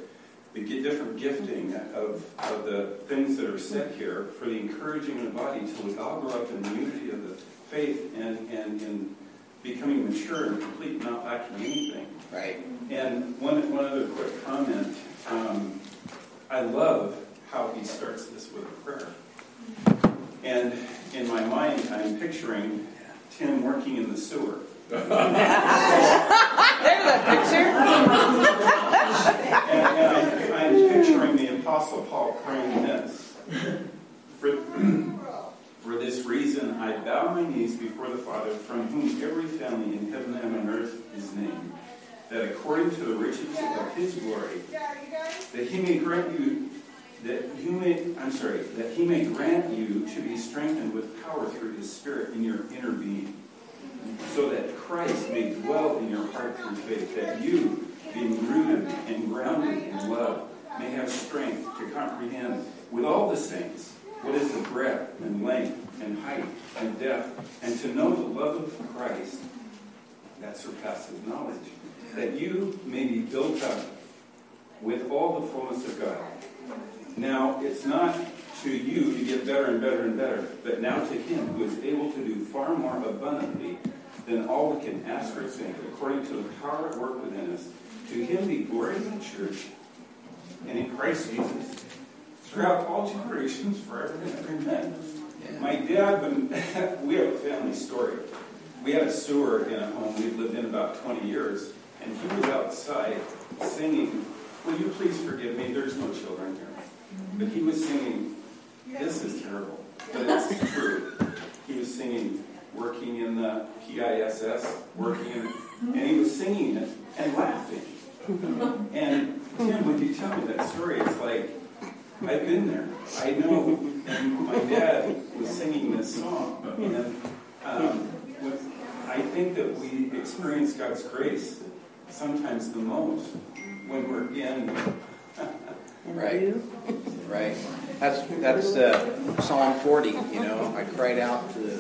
the different gifting of, of the things that are said here for the encouraging of the body till we all grow up in the unity of the faith and and in becoming mature and complete, not lacking anything. Right. And one one other quick comment. Um, I love how he starts this with a prayer. And in my mind, I'm picturing Tim working in the sewer. There's that picture. and and I'm, I'm picturing the Apostle Paul praying this. For, for this reason, I bow my knees before the Father, from whom every family in heaven and on earth is named, that according to the riches of His glory, that He may grant you... that you may, I'm sorry, that He may grant you to be strengthened with power through His Spirit in your inner being, so that Christ may dwell in your heart through faith, that you, being rooted and grounded in love, may have strength to comprehend with all the saints what is the breadth and length and height and depth, and to know the love of Christ that surpasses knowledge, that you may be built up with all the fullness of God. Now, it's not to you to get better and better and better, but now to Him who is able to do far more abundantly than all we can ask or think, according to the power at work within us. To Him be glory in the church and in Christ Jesus throughout all generations, forever and ever. Amen. My dad, when we have a family story. We had a sewer in a home we'd lived in about twenty years, and he was outside singing, "Will you please forgive me? There's no children here." But he was singing, this is terrible, but it's true. He was singing, working in the P I S S, working in, and he was singing it and laughing. And Tim, when you tell me that story, it's like, I've been there. I know. And my dad was singing this song. And um, I think that we experience God's grace sometimes the most when we're in Right. Right. That's that's uh, Psalm forty. You know, I cried out to the,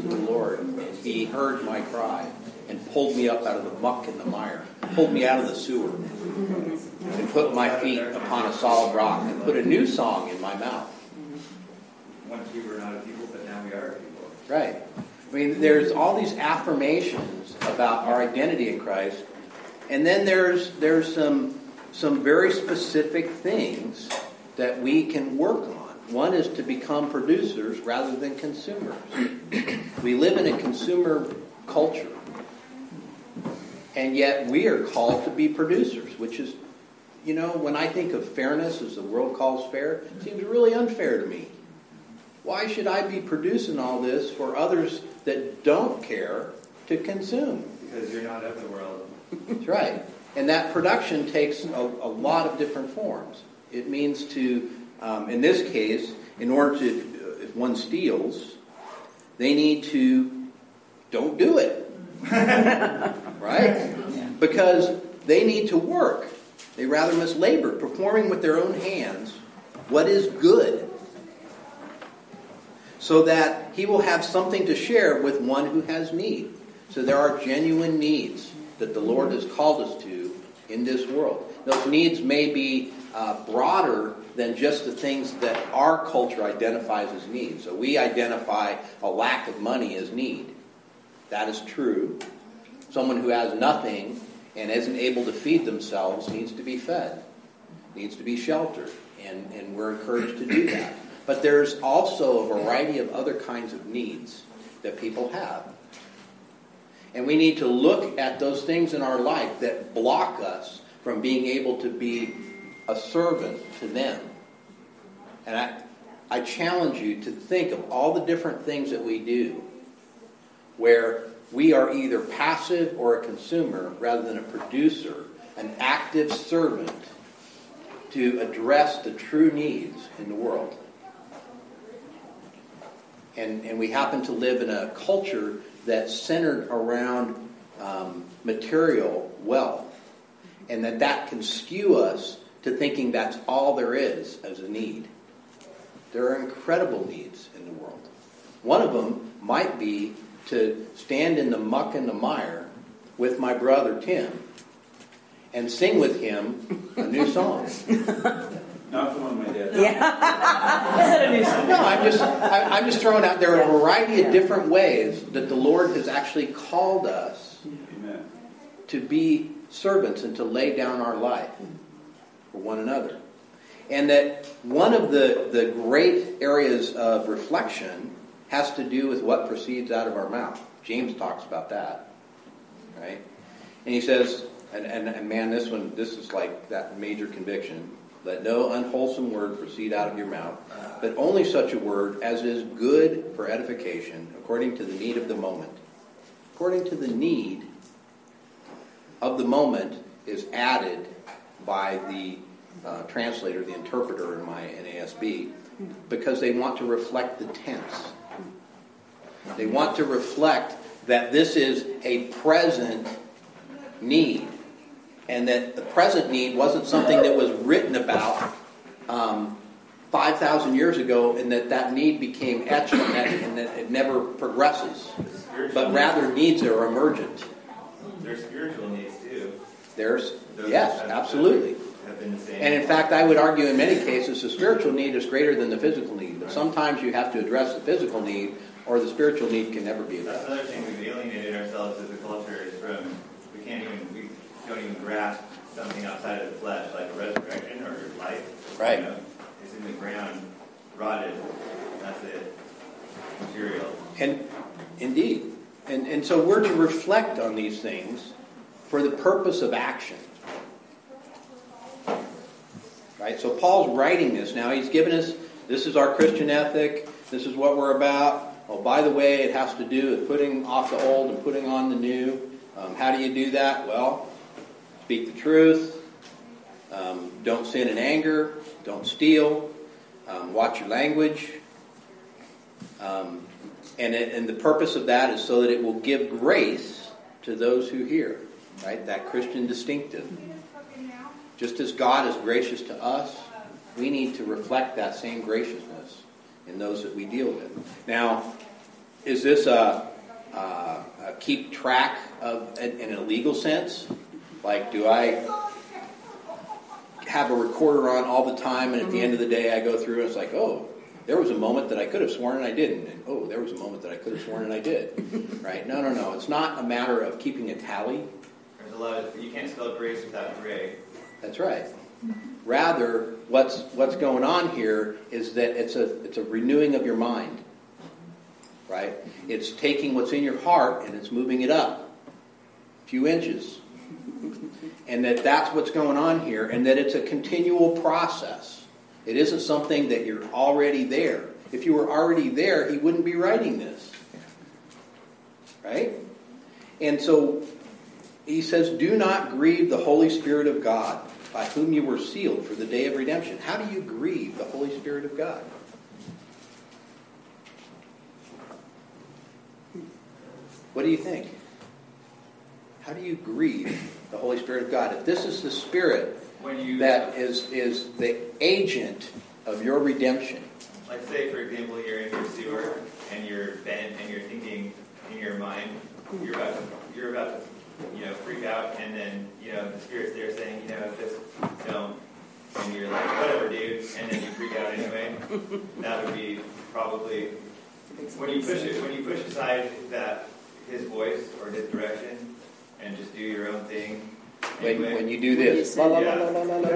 to the Lord, and He heard my cry and pulled me up out of the muck and the mire, pulled me out of the sewer, and put my feet upon a solid rock, and put a new song in my mouth. Once we were not a people, but now we are a people. Right. I mean, there's all these affirmations about our identity in Christ, and then there's there's some some very specific things that we can work on. One is to become producers rather than consumers. We live in a consumer culture, and yet we are called to be producers, which is, you know, when I think of fairness as the world calls fair, it seems really unfair to me. Why should I be producing all this for others that don't care to consume? Because you're not of the world. That's right. And that production takes a, a lot of different forms. It means to, um, in this case, in order to, if one steals, they need to, don't do it. Right? Yeah. Because they need to work. They rather must labor, performing with their own hands what is good, so that he will have something to share with one who has need. So there are genuine needs that the Lord has called us to in this world. Those needs may be uh, broader than just the things that our culture identifies as needs. So we identify a lack of money as need. That is true. Someone who has nothing and isn't able to feed themselves needs to be fed, needs to be sheltered, and, and we're encouraged to do that. But there's also a variety of other kinds of needs that people have. And we need to look at those things in our life that block us from being able to be a servant to them. And I, I challenge you to think of all the different things that we do where we are either passive or a consumer rather than a producer, an active servant to address the true needs in the world. And, and we happen to live in a culture that's centered around um, material wealth, and that that can skew us to thinking that's all there is as a need. There are incredible needs in the world. One of them might be to stand in the muck and the mire with my brother Tim and sing with him a new song. Not the one my dad. Yeah. No, I'm just I'm just throwing out there are a variety of different ways that the Lord has actually called us. Amen. To be servants and to lay down our life for one another. And that one of the, the great areas of reflection has to do with what proceeds out of our mouth. James talks about that. Right? And he says, and, and, and man, this one this is like that major conviction. Let no unwholesome word proceed out of your mouth, but only such a word as is good for edification, according to the need of the moment. According to the need of the moment is added by the uh, translator, the interpreter in my N A S B, because they want to reflect the tense. They want to reflect that this is a present need. And that the present need wasn't something that was written about um, five thousand years ago, and that that need became etched and that, and that it never progresses, but rather needs that are emergent. There's spiritual needs too. There's, Those yes, have, absolutely. Have been the same. And in fact, I would argue in many cases the spiritual need is greater than the physical need, but sometimes you have to address the physical need or the spiritual need can never be addressed. That's another thing we've alienated ourselves as a culture is from, we can't even... We, don't even grasp something outside of the flesh, like a resurrection or life. Right. You know, it's in the ground, rotted. That's it. Material. And indeed. And and so we're to reflect on these things for the purpose of action. Right? So Paul's writing this now. He's given us, this is our Christian ethic. This is what we're about. Oh, by the way, it has to do with putting off the old and putting on the new. Um, how do you do that? Well, speak the truth, um, don't sin in anger, don't steal, um, watch your language. Um, and, it, and the purpose of that is so that it will give grace to those who hear, right? That Christian distinctive. Just as God is gracious to us, we need to reflect that same graciousness in those that we deal with. Now, is this a, a, a keep track of in, in a legal sense? Like, do I have a recorder on all the time, and at the end of the day I go through and it's like, oh, there was a moment that I could have sworn and I didn't, and oh, there was a moment that I could have sworn and I did, right? No, no, no. It's not a matter of keeping a tally. There's a lot of, you can't spell grace without gray. That's right. Rather, what's what's going on here is that it's a it's a renewing of your mind, right? It's taking what's in your heart and it's moving it up a few inches. And that that's what's going on here, and that it's a continual process. It isn't something that you're already there. If you were already there, he wouldn't be writing this. Right? And so he says, do not grieve the Holy Spirit of God, by whom you were sealed for the day of redemption. How do you grieve the Holy Spirit of God? What do you think? How do you grieve the Holy Spirit of God? If this is the Spirit when you, that is is the agent of your redemption. Let's say, for example, you're in your sewer and you're bent and you're thinking in your mind, you're about to, you're about to, you know, freak out, and then, you know, the Spirit's there saying, you know, this film, and you're like, whatever, dude, and then you freak out anyway. That would be probably when you push it, when you push aside that his voice or his direction. And just do your own thing. Anyway, when, when you do this. La la la la la la.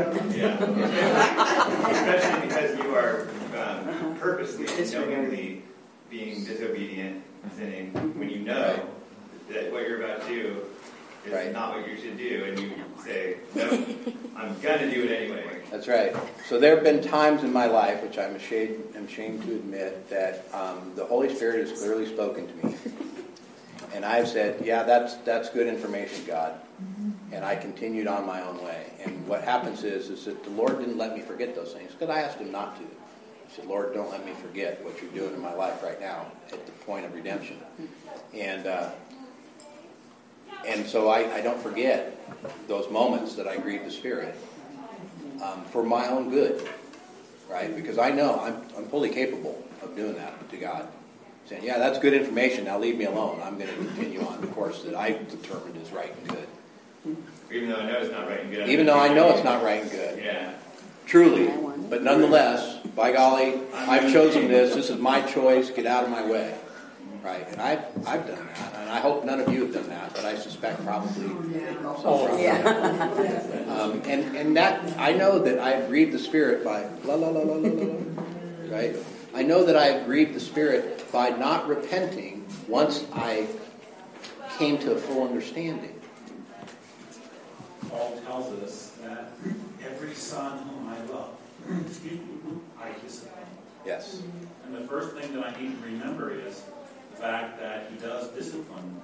Especially because you are um, purposely, knowingly being disobedient, sinning, when you know right. that what you're about to do is right. not what you should do, and you say, no, I'm going to do it anyway. That's right. So there have been times in my life, which I'm ashamed, I'm ashamed to admit, that um, the Holy Spirit has clearly spoken to me. And I've said, yeah, that's that's good information, God. And I continued on my own way. And what happens is is that the Lord didn't let me forget those things, because I asked him not to. I said, Lord, don't let me forget what you're doing in my life right now at the point of redemption. And uh, and so I, I don't forget those moments that I grieve the Spirit um, for my own good, right? Because I know I'm I'm fully capable of doing that to God. Saying, yeah, that's good information, now leave me alone. I'm going to continue on the course that I've determined is right and good. Even though I know it's not right and good. I'm Even though I know it's not right and good. Yeah. Truly. But nonetheless, by golly, I've chosen this. This is my choice. Get out of my way. Right. And I've, I've done that. And I hope none of you have done that, but I suspect probably some. Yeah. Um, and, and that, I know that I grieved the Spirit by la la la la la la. Right? I know that I have grieved the Spirit by not repenting once I came to a full understanding. Paul tells us that every son whom I love, I discipline. Yes. And the first thing that I need to remember is the fact that he does discipline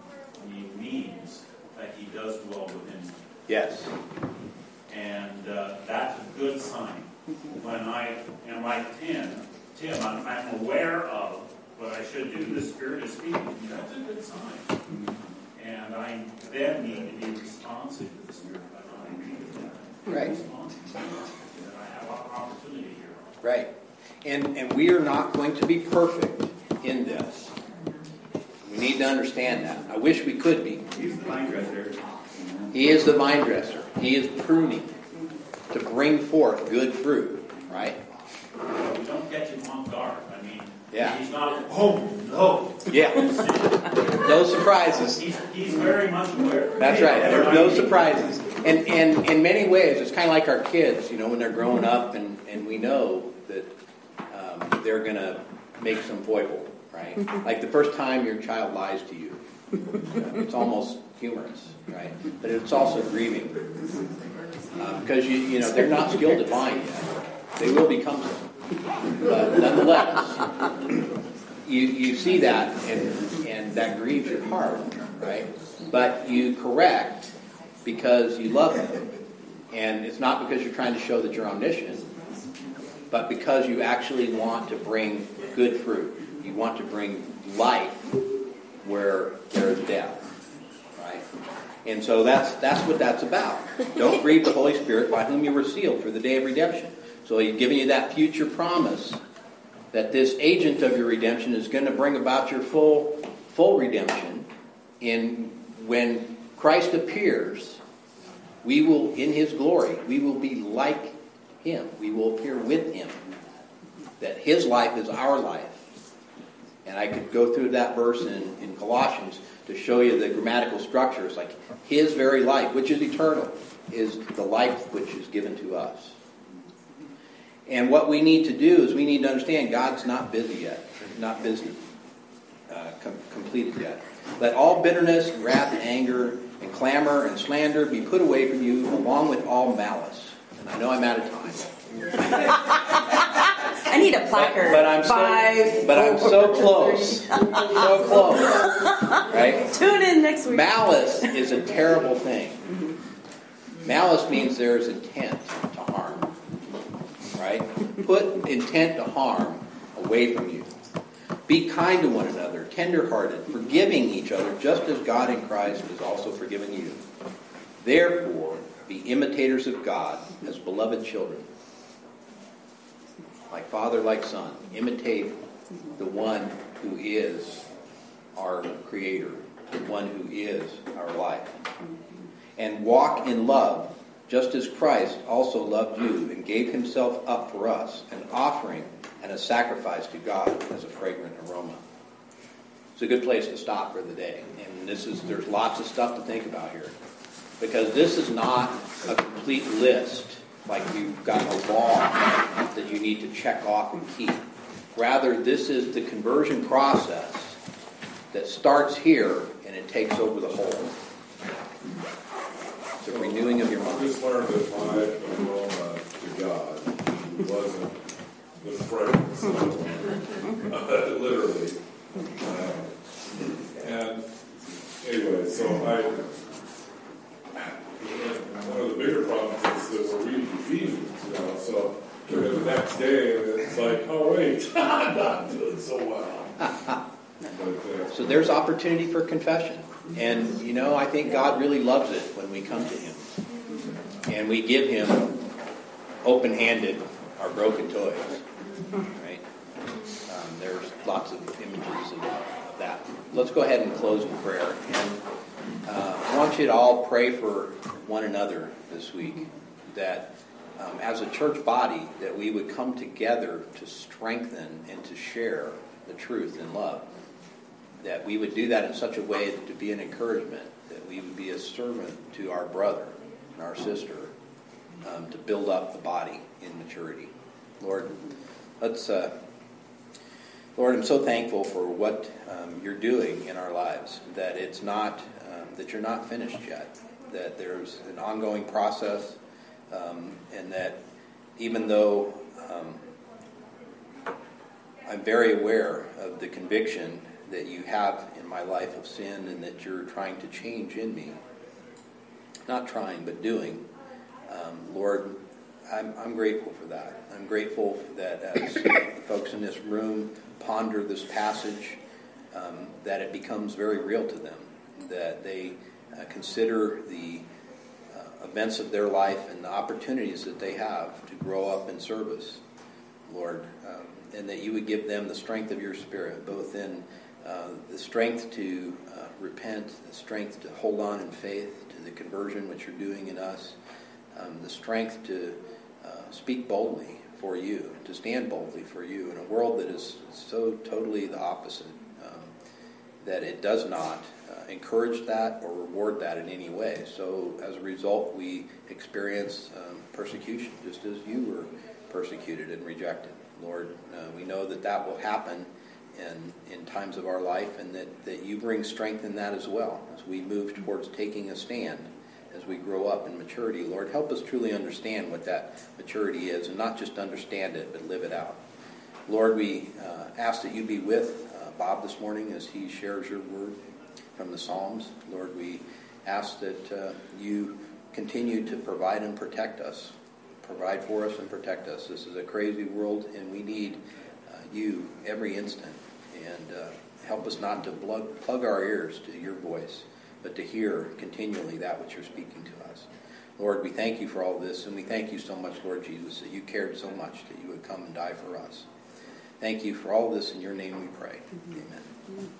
me means that he does dwell within me. Yes. And uh, that's a good sign. When I am like Tim, Tim, I'm, I'm aware of what I should do. The Spirit is speaking. That's a good sign. And I then need to be responsive to the Spirit. I don't need to be right. responsive to the Spirit. I have an opportunity here. Right. And, and we are not going to be perfect in this. We need to understand that. I wish we could be. He's the vine dresser. He is the vine dresser. He is pruning to bring forth good fruit. Right? We don't get you on guard. I mean, yeah. he's not, oh, no. Yeah. No surprises. He's, he's very much aware. That's right. There's no surprises. And, and in many ways, it's kind of like our kids, you know, when they're growing up and, and we know that um, they're going to make some foible, right? Like the first time your child lies to you. It's almost humorous, right? But it's also grieving. Uh, because, you you know, they're not skilled at lying yet. They will become so. But nonetheless, you, you see that, and, and that grieves your heart, right? But you correct because you love him. And it's not because you're trying to show that you're omniscient, but because you actually want to bring good fruit. You want to bring life where there is death, right? And so that's that's what that's about. Don't grieve the Holy Spirit by whom you were sealed for the day of redemption. So he's giving you that future promise that this agent of your redemption is going to bring about your full full redemption. In when Christ appears, we will, in his glory, we will be like him. We will appear with him. That his life is our life. And I could go through that verse in, in Colossians to show you the grammatical structure. It's like his very life, which is eternal, is the life which is given to us. And what we need to do is we need to understand God's not busy yet, not busy, uh, com- completed yet. Let all bitterness, wrath, anger, and clamor and slander be put away from you, along with all malice. And I know I'm out of time. I need a placard. But, but I'm so, Five, but I'm so close. So close. Right? Tune in next week. Malice is a terrible thing. Malice means there is intent to harm. Right? Put intent to harm away from you. Be kind to one another, tenderhearted, forgiving each other, just as God in Christ has also forgiven you. Therefore, be imitators of God as beloved children. Like Father, like Son, imitate the one who is our Creator, the one who is our life. And walk in love, just as Christ also loved you and gave himself up for us, an offering and a sacrifice to God as a fragrant aroma. It's a good place to stop for the day. And this is there's lots of stuff to think about here. Because this is not a complete list, like you've got a law that you need to check off and keep. Rather, this is the conversion process that starts here and it takes over the whole. It's a renewing of your mind. I just learned that my aroma to God wasn't the fragrance of uh, literally. Uh, and anyway, so I, one of the bigger problems is that we're reading Ephesians, you know, so the next day and it's like, oh wait, I'm not doing so well. But, uh, so there's opportunity for confession. And, you know, I think God really loves it when we come to him. And we give him open-handed our broken toys. Right? Um, there's lots of images of, of that. Let's go ahead and close in prayer. And uh, I want you to all pray for one another this week. That um, as a church body, that we would come together to strengthen and to share the truth in love. That we would do that in such a way to be an encouragement, that we would be a servant to our brother and our sister um, to build up the body in maturity. Lord, let's, uh, Lord, I'm so thankful for what um, you're doing in our lives, that it's not, um, that you're not finished yet, that there's an ongoing process, um, and that even though um, I'm very aware of the conviction that you have in my life of sin and that you're trying to change in me. Not trying, but doing. Um, Lord, I'm, I'm grateful for that. I'm grateful that as the folks in this room ponder this passage, um, that it becomes very real to them, that they uh, consider the uh, events of their life and the opportunities that they have to grow up in service, Lord, um, and that you would give them the strength of your Spirit, both in Uh, the strength to uh, repent, the strength to hold on in faith to the conversion which you're doing in us, um, the strength to uh, speak boldly for you, to stand boldly for you in a world that is so totally the opposite, um, that it does not uh, encourage that or reward that in any way. So as a result, we experience um, persecution, just as you were persecuted and rejected. Lord, uh, we know that that will happen and in times of our life, and that, that you bring strength in that as well as we move towards taking a stand as we grow up in maturity. Lord, help us truly understand what that maturity is, and not just understand it, but live it out. Lord, we uh, ask that you be with uh, Bob this morning as he shares your word from the Psalms. Lord, we ask that uh, you continue to provide and protect us. Provide for us and protect us. This is a crazy world, and we need uh, you every instant. And uh, help us not to plug, plug our ears to your voice, but to hear continually that which you're speaking to us. Lord, we thank you for all this, and we thank you so much, Lord Jesus, that you cared so much that you would come and die for us. Thank you for all this. In your name we pray. Amen.